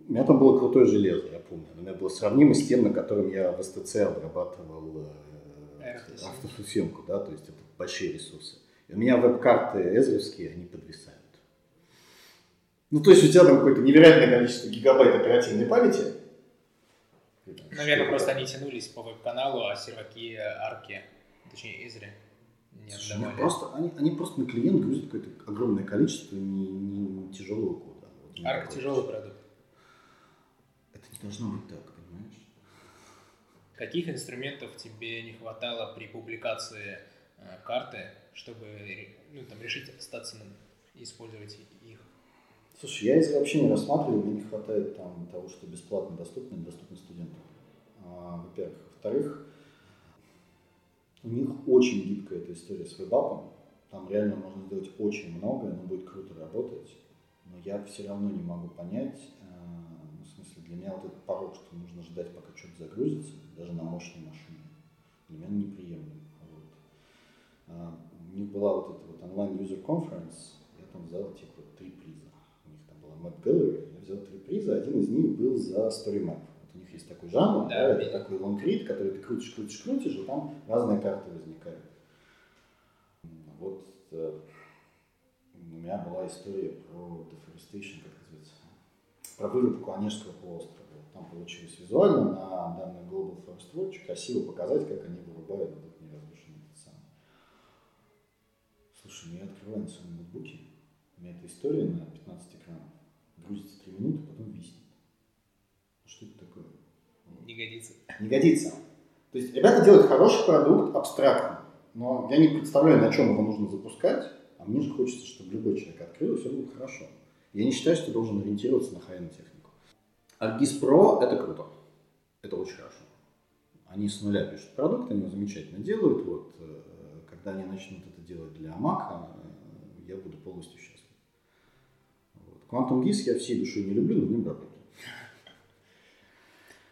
у меня там было крутое железо, я помню, у меня было сравнимо с тем, на котором я в эс тэ цэ обрабатывал э, автосъемку, да, то есть это большие ресурсы, и у меня веб-карты эзри-вские, они подвисают. Ну то есть у тебя там какое-то невероятное количество гигабайт оперативной памяти. Наверное, просто они тянулись по веб-каналу, а серваки арки точнее Esri не отдавали. Просто, они, они просто на клиент грузят какое-то огромное количество не, не тяжелого кода. Вот, Арк тяжелый продукт. Это не должно быть так, понимаешь? Каких инструментов тебе не хватало при публикации э, карты, чтобы ну, там, решить остаться и использовать их? Слушай, я если вообще не рассматриваю, мне не хватает там, того, что бесплатно доступно и доступно студентам. А, во-первых. Во-вторых, у них очень гибкая эта история с вебапом. Там реально можно сделать очень много, оно будет круто работать. Но я все равно не могу понять, э, в смысле, для меня вот этот порог, что нужно ждать, пока что-то загрузится, даже на мощной машине, для меня неприемлемо. Вот. Э, у них была вот эта вот онлайн-юзер-конференс, я там взял типа три приза. У них там была Map Gallery, я взял три приза, один из них был за StoryMap. Вот у них есть такой жанр, да, да, это такой лонгрид, который ты крутишь, крутишь, крутишь, и там разные карты возникают. Вот э, у меня была история про deforestation, как называется, про вырубку Онежского полуострова. Там получилось визуально на данный Global Forest Watch красиво показать, как они вырубают этот неразрушенный потенциал. Слушай, ну я открываю на своем ноутбуке, у меня эта история на пятнадцать экранов, грузится три минуты, потом виснет. Что это такое? Не годится. Не годится. То есть ребята делают хороший продукт, абстрактный, но я не представляю, на чем его нужно запускать, а мне же хочется, чтобы любой человек открыл, и все было хорошо. Я не считаю, что должен ориентироваться на хай-энд технику. ArcGIS Pro — это круто. Это очень хорошо. Они с нуля пишут продукт, они его замечательно делают. Вот, когда они начнут это делать для Mac, я буду полностью счастлив. Вот. Квантум джи ай эс я всей душой не люблю, но в нем работаю.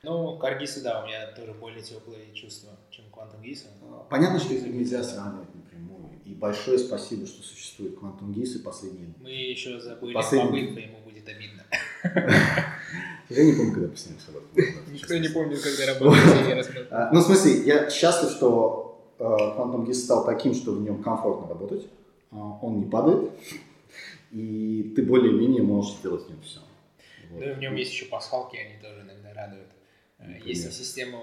Ну, к ArcGIS, да, у меня тоже более теплые чувства, чем к Quantum джи ай эс. Понятно, что их нельзя сравнивать напрямую. И большое спасибо, что существует Quantum джи ай эс и последний. Мы еще забыли последний... побыть, ему будет обидно. Я не помню, когда последний раз работал. Никто не помнит, когда работал. Ну, в смысле, я счастлив, что Quantum джи ай эс стал таким, что в нем комфортно работать. Он не падает. И ты более-менее можешь сделать в нем все. Ну и в нем есть еще пасхалки, они тоже иногда радуют. Например. Если система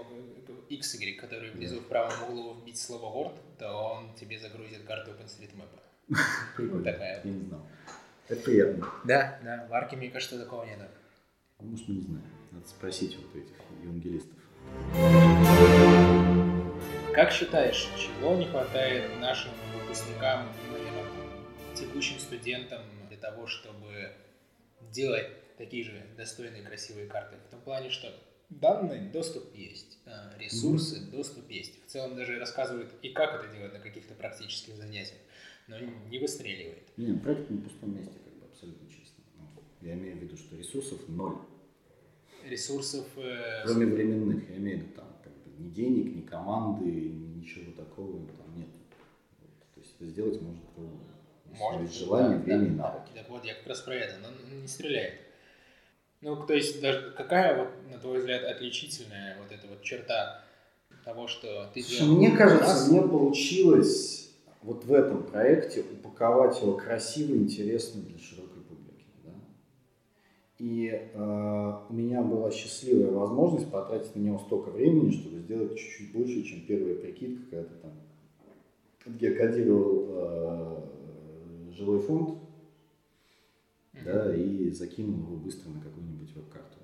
икс игрек, которую внизу yeah. в правом углу вбить слово Word, то он тебе загрузит карту OpenStreetMap. Прикольно, я не знал. Это приятно. Да, да, в Арке, мне кажется, такого нет. Может, мы не знаем. Надо спросить вот этих евангелистов. Как считаешь, чего не хватает нашим выпускникам, наверное, текущим студентам для того, чтобы делать такие же достойные, красивые карты? В том плане, что данные, доступ есть, ресурсы, mm-hmm. доступ есть. В целом даже рассказывают и как это делать на каких-то практических занятиях, но не выстреливает. Нет, проект на пустом месте, как бы абсолютно честно. Я имею в виду, что ресурсов ноль. Ресурсов... Э... Кроме временных, я имею в виду, там, как бы, ни денег, ни команды, ничего такого там нет. Вот. То есть это сделать может кругло. Может. Желание, да, время и навыки. Так вот, я как раз про это, но не стреляет. Ну, то есть, даже какая, вот, на твой взгляд, отличительная вот эта вот черта того, что ты делаешь? Мне кажется, мне получилось вот в этом проекте упаковать его красиво, интересно для широкой публики. Да? И э, у меня была счастливая возможность потратить на него столько времени, чтобы сделать чуть-чуть больше, чем первая прикидка, когда ты там геокодировал э, жилой фонд. Да, и закинул его быстро на какую-нибудь веб-карту.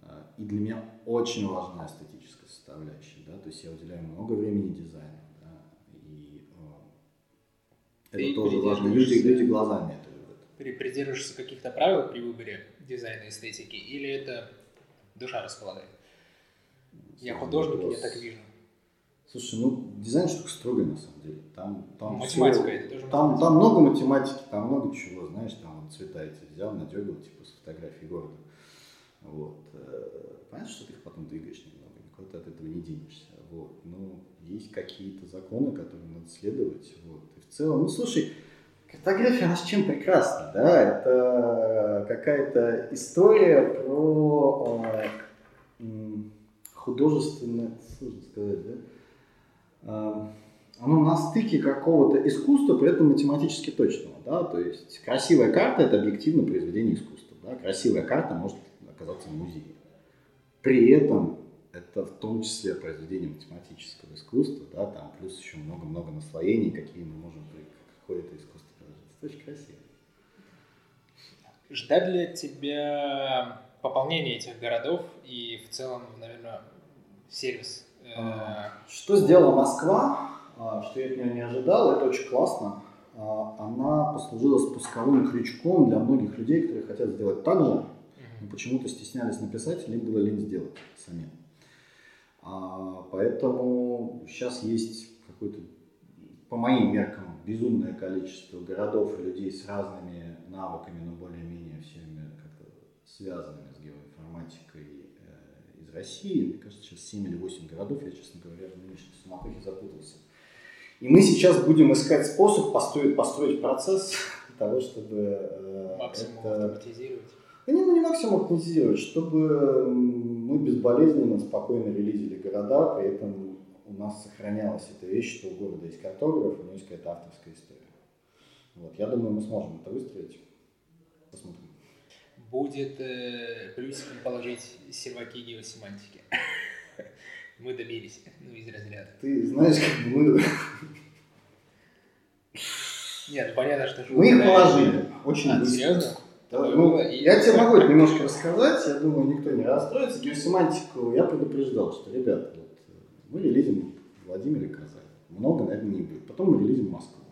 Да? И для меня очень важна эстетическая составляющая. Да? То есть я уделяю много времени дизайну. Да? И это ты тоже важно. Люди, люди глазами это видят. Придерживаешься каких-то правил при выборе дизайна, эстетики? Или это душа располагает? Слушай, я художник, вопрос. Я так вижу. Слушай, ну дизайн штука строгая на самом деле. Там, там математика, все, это тоже там, математика. Там много математики, там много чего, знаешь, там вот цвета эти взял, надергал, типа с фотографии города. Вот. Понятно, что ты их потом двигаешь немного, никуда ты от этого не денешься. Вот. Но есть какие-то законы, которым надо следовать. Вот. И в целом, ну слушай, картография, она с чем прекрасна, да? Это какая-то история про художественное, сложно сказать, да? Оно на стыке какого-то искусства, при этом математически точного. Да? То есть красивая карта – это объективное произведение искусства. Да? Красивая карта может оказаться в музее. При этом это в том числе произведение математического искусства, да, там плюс еще много-много наслоений, какие мы можем, какое-то искусство приложить. Это очень красиво. Ждать ли тебя пополнение этих городов и в целом, наверное, сервис? Что сделала Москва, что я от нее не ожидал, это очень классно. Она послужила спусковым крючком для многих людей, которые хотят сделать так же, но почему-то стеснялись написать, или им было лень сделать самим. Поэтому сейчас есть какое-то, по моим меркам, безумное количество городов и людей с разными навыками, но более-менее всеми как-то связанными с геоинформатикой из России. Мне кажется, сейчас семь или восемь городов, я, честно говоря, в нынешней суматохе запутался. И мы сейчас будем искать способ построить, построить процесс для того, чтобы... Максимум это... автоматизировать? Да не, ну не максимум автоматизировать, чтобы мы безболезненно, спокойно релизили города, при этом у нас сохранялась эта вещь, что у города есть картограф, у него есть какая-то авторская история. Вот, я думаю, мы сможем это выстроить. Посмотрим. Будет э, плюсиком положить серваки геосемантики. Мы добились, ну, из разряда. Ты знаешь, как мы... Нет, понятно, что... Мы их положили. Очень быстро. Серьезно? Ну, я тебе могу немножко рассказать, я думаю, никто не расстроится. Геосемантику я предупреждал, что, ребята, мы релизим Владимир и Казань. Много, наверное, не будет. Потом мы релизим Москву.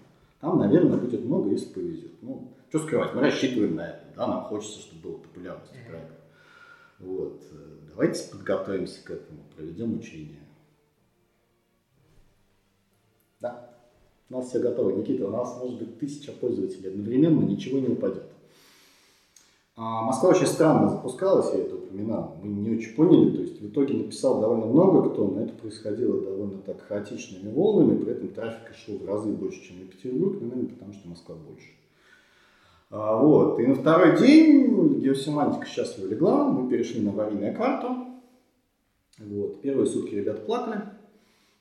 Там, наверное, будет много, если повезет. Ну, что скрывать, мы рассчитываем на это. Да? Нам хочется, чтобы было популярность проекта. Вот. Давайте подготовимся к этому, проведем учение. Да, у нас все готово. Никита, у нас может быть тысяча пользователей одновременно, ничего не упадет. А Москва очень странно запускалась, я это упоминал, мы не очень поняли, то есть в итоге написал довольно много кто, но это происходило довольно так хаотичными волнами, при этом трафик шел в разы больше, чем на Петербург, наверное, потому что Москва больше. А, вот. И на второй день геосемантика сейчас вылегла, мы перешли на аварийную карту. Вот. Первые сутки ребят плакали,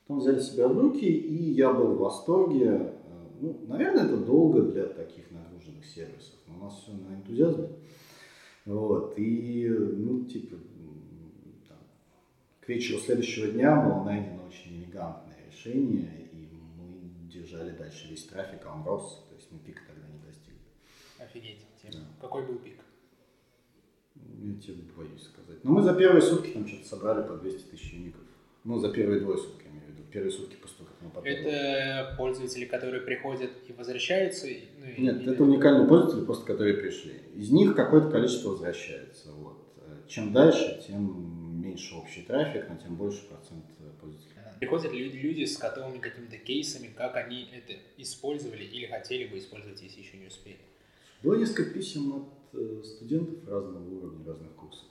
потом взяли себя в руки, и я был в восторге. Ну, наверное, это долго для таких нагруженных сервисов, но у нас все на энтузиазме. Вот, и, ну, типа, там, к вечеру следующего дня было найдено очень элегантное решение, и мы держали дальше весь трафик, а он рос, то есть мы пика тогда не достигли. Офигеть, да. Какой был пик? Я тебе боюсь сказать. Но мы за первые сутки там что-то собрали по двести тысяч юников. Ну, за первые двое суток, я имею в виду. Первые сутки после того, как мы потом... Это пользователи, которые приходят и возвращаются? Ну, и... Нет, это уникальные пользователи, просто которые пришли. Из них какое-то количество возвращается. Вот. Чем дальше, тем меньше общий трафик, но тем больше процент пользователей. Приходят ли люди с готовыми какими-то кейсами, как они это использовали или хотели бы использовать, если еще не успели? Было несколько писем от студентов разного уровня, разных курсов.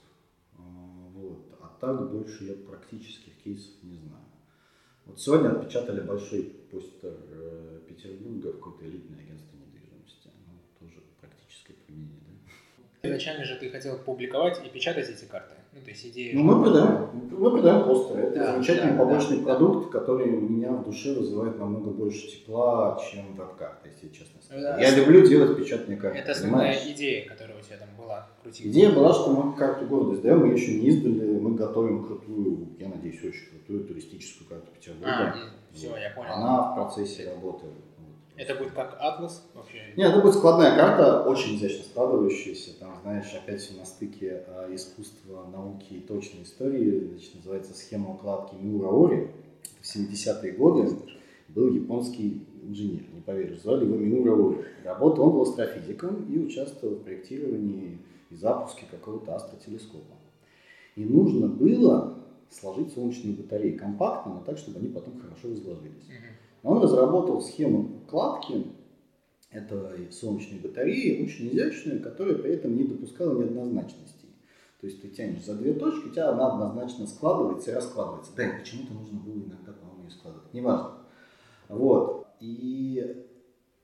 Вот. А так больше я практических кейсов не знаю. Вот сегодня отпечатали большой постер Петербурга в какое-то элитное агентство недвижимости. Ну, тоже практическое применение, да? Изначально же ты хотел публиковать и печатать эти карты. Ну, то есть идея... Ну, мы продаем, мы продаем постеры. Это да, замечательный да, побочный да, продукт, да. который у меня в душе вызывает намного больше тепла, чем веб-карты, если честно сказать. Да, я люблю делать печатные карты. Это основная понимаешь? Идея, которая у тебя там была. Крутить. Идея была, что мы карту города издаем, мы еще не издали, мы готовим крутую, я надеюсь, очень крутую туристическую карту Петербурга. А, и... все, я понял. Она в процессе это... работы. Это будет как атлас вообще? Нет, это будет складная карта, очень изящно складывающаяся. Там, знаешь, опять все на стыке искусства, науки и точной истории. Значит, называется схема укладки Миура-Ори. В семидесятые годы был японский инженер, не поверишь, звали его Миура-Ори. Работал он был астрофизиком и участвовал в проектировании и запуске какого-то астротелескопа. И нужно было сложить солнечные батареи компактно, но так, чтобы они потом хорошо разложились. Он разработал схему кладки этой солнечной батареи, очень изящную, которая при этом не допускала неоднозначностей. То есть ты тянешь за две точки, у тебя она однозначно складывается и раскладывается. Да, и почему-то нужно было иногда, по-моему, ее складывать. Неважно. Вот. И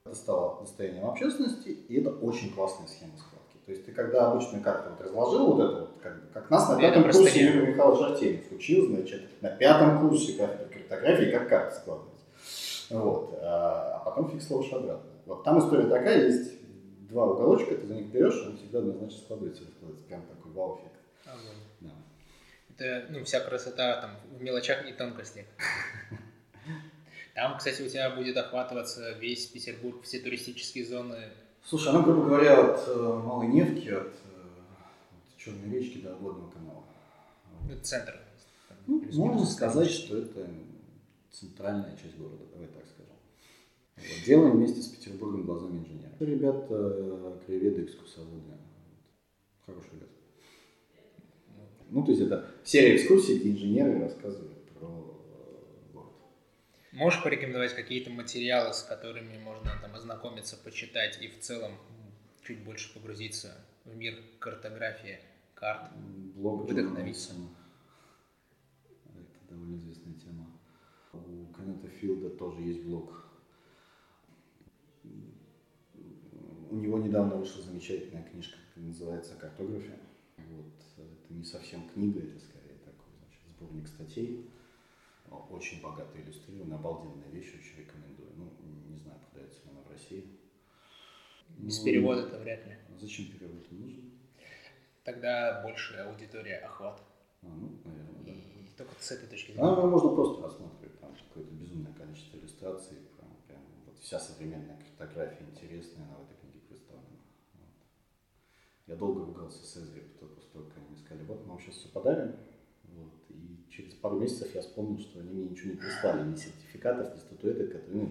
это стало достоянием общественности, и это очень классная схема складки. То есть ты когда обычную карту вот разложил, вот это вот, как, как нас на пятом курсе Юрий Михайлович Артемьев учил, значит, на пятом курсе картографии, как карты складывать. Вот. А потом фиг сложишь обратно. Вот. Там история такая, есть два уголочка, ты за них берешь, он всегда однозначно складывается, складывается прям такой вау-эффект. Ага. Да. Это, ну, вся красота там в мелочах и тонкостях. Там, кстати, у тебя будет охватываться весь Петербург, все туристические зоны. Слушай, она, грубо говоря, от э, Малой Невки, от, от Черной речки до Водного канала. Это центр. Там, ну, можно сказать, что это центральная часть города, давай так скажем. Вот. Делаем вместе с Петербургом глазами инженера. Ребята, краеведы, экскурсоводы. Хорошие ребята. Ну, то есть это серия экскурсий, где инженеры рассказывают про город. Можешь порекомендовать какие-то материалы, с которыми можно там ознакомиться, почитать и в целом чуть больше погрузиться в мир картографии, карт, блог вдохновиться? Это довольно известная тема. У Кэна Филда тоже есть блог. У него недавно вышла замечательная книжка, называется «Картография». Вот. Это не совсем книга, это скорее такой, значит, сборник статей, очень богато иллюстрирован, обалденная вещь, очень рекомендую. Ну, не знаю, продается ли она в России. Без ну, перевода-то вряд ли. Зачем перевод нужен? Тогда больше аудитория охват. А, ну, наверное, да. И только с этой точки зрения. А, можно просто рассматривать, там какое-то безумное количество иллюстраций, прям, прям вот вся современная картография интересная, она в этой книге представлена. Вот. Я долго ругался с Esri, только они сказали, вот мы вам сейчас все подарим. Вот. И через пару месяцев я вспомнил, что они мне ничего не прислали, ни сертификатов, ни статуэток, которые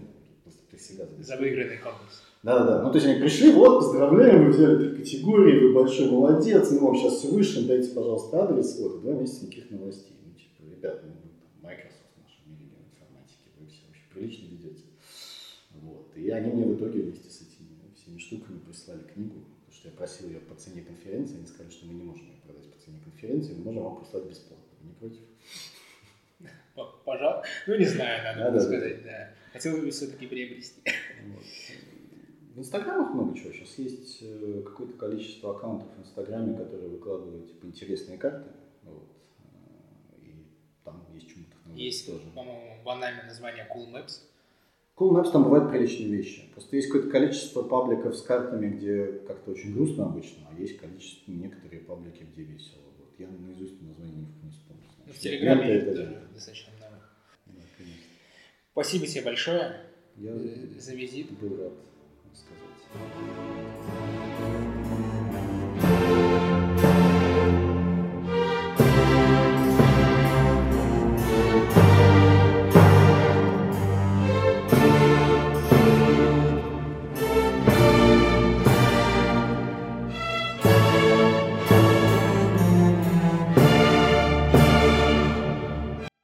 всегда задают. За выигранный конкурс. Да-да-да. Ну, то есть они пришли, вот, поздравляем, вы взяли три категории, вы большой молодец, мы вам сейчас все вышлем, дайте, пожалуйста, адрес, вот, и два месяца никаких новостей. Ну, типа, ребята, ну, Microsoft, наша миленькая информатики, вы все вообще прилично ведете. Вот. И они мне в итоге вместе с этими всеми штуками прислали книгу. Я просил ее по цене конференции, они сказали, что мы не можем ее продать по цене конференции, мы можем вам прислать бесплатно. Вы не против? Пожалуй. Ну, не знаю, надо, надо сказать, да. да. Хотел бы все-таки приобрести. Вот. В Инстаграмах много чего. Сейчас есть какое-то количество аккаунтов в Инстаграме, которые выкладывают типа, интересные карты. Вот. И там есть чему-то технологии. Есть, тоже. По-моему, банальное название Cool Maps. Cool Maps там бывают приличные вещи. Просто есть какое-то количество пабликов с картами, где как-то очень грустно обычно, а есть количество некоторые паблики, где весело. Вот. Я наизусть название не вспомню. Ну, в Телеграме это тоже да. достаточно много. Да, конечно. Спасибо тебе большое Я за визит. Был рад рассказать.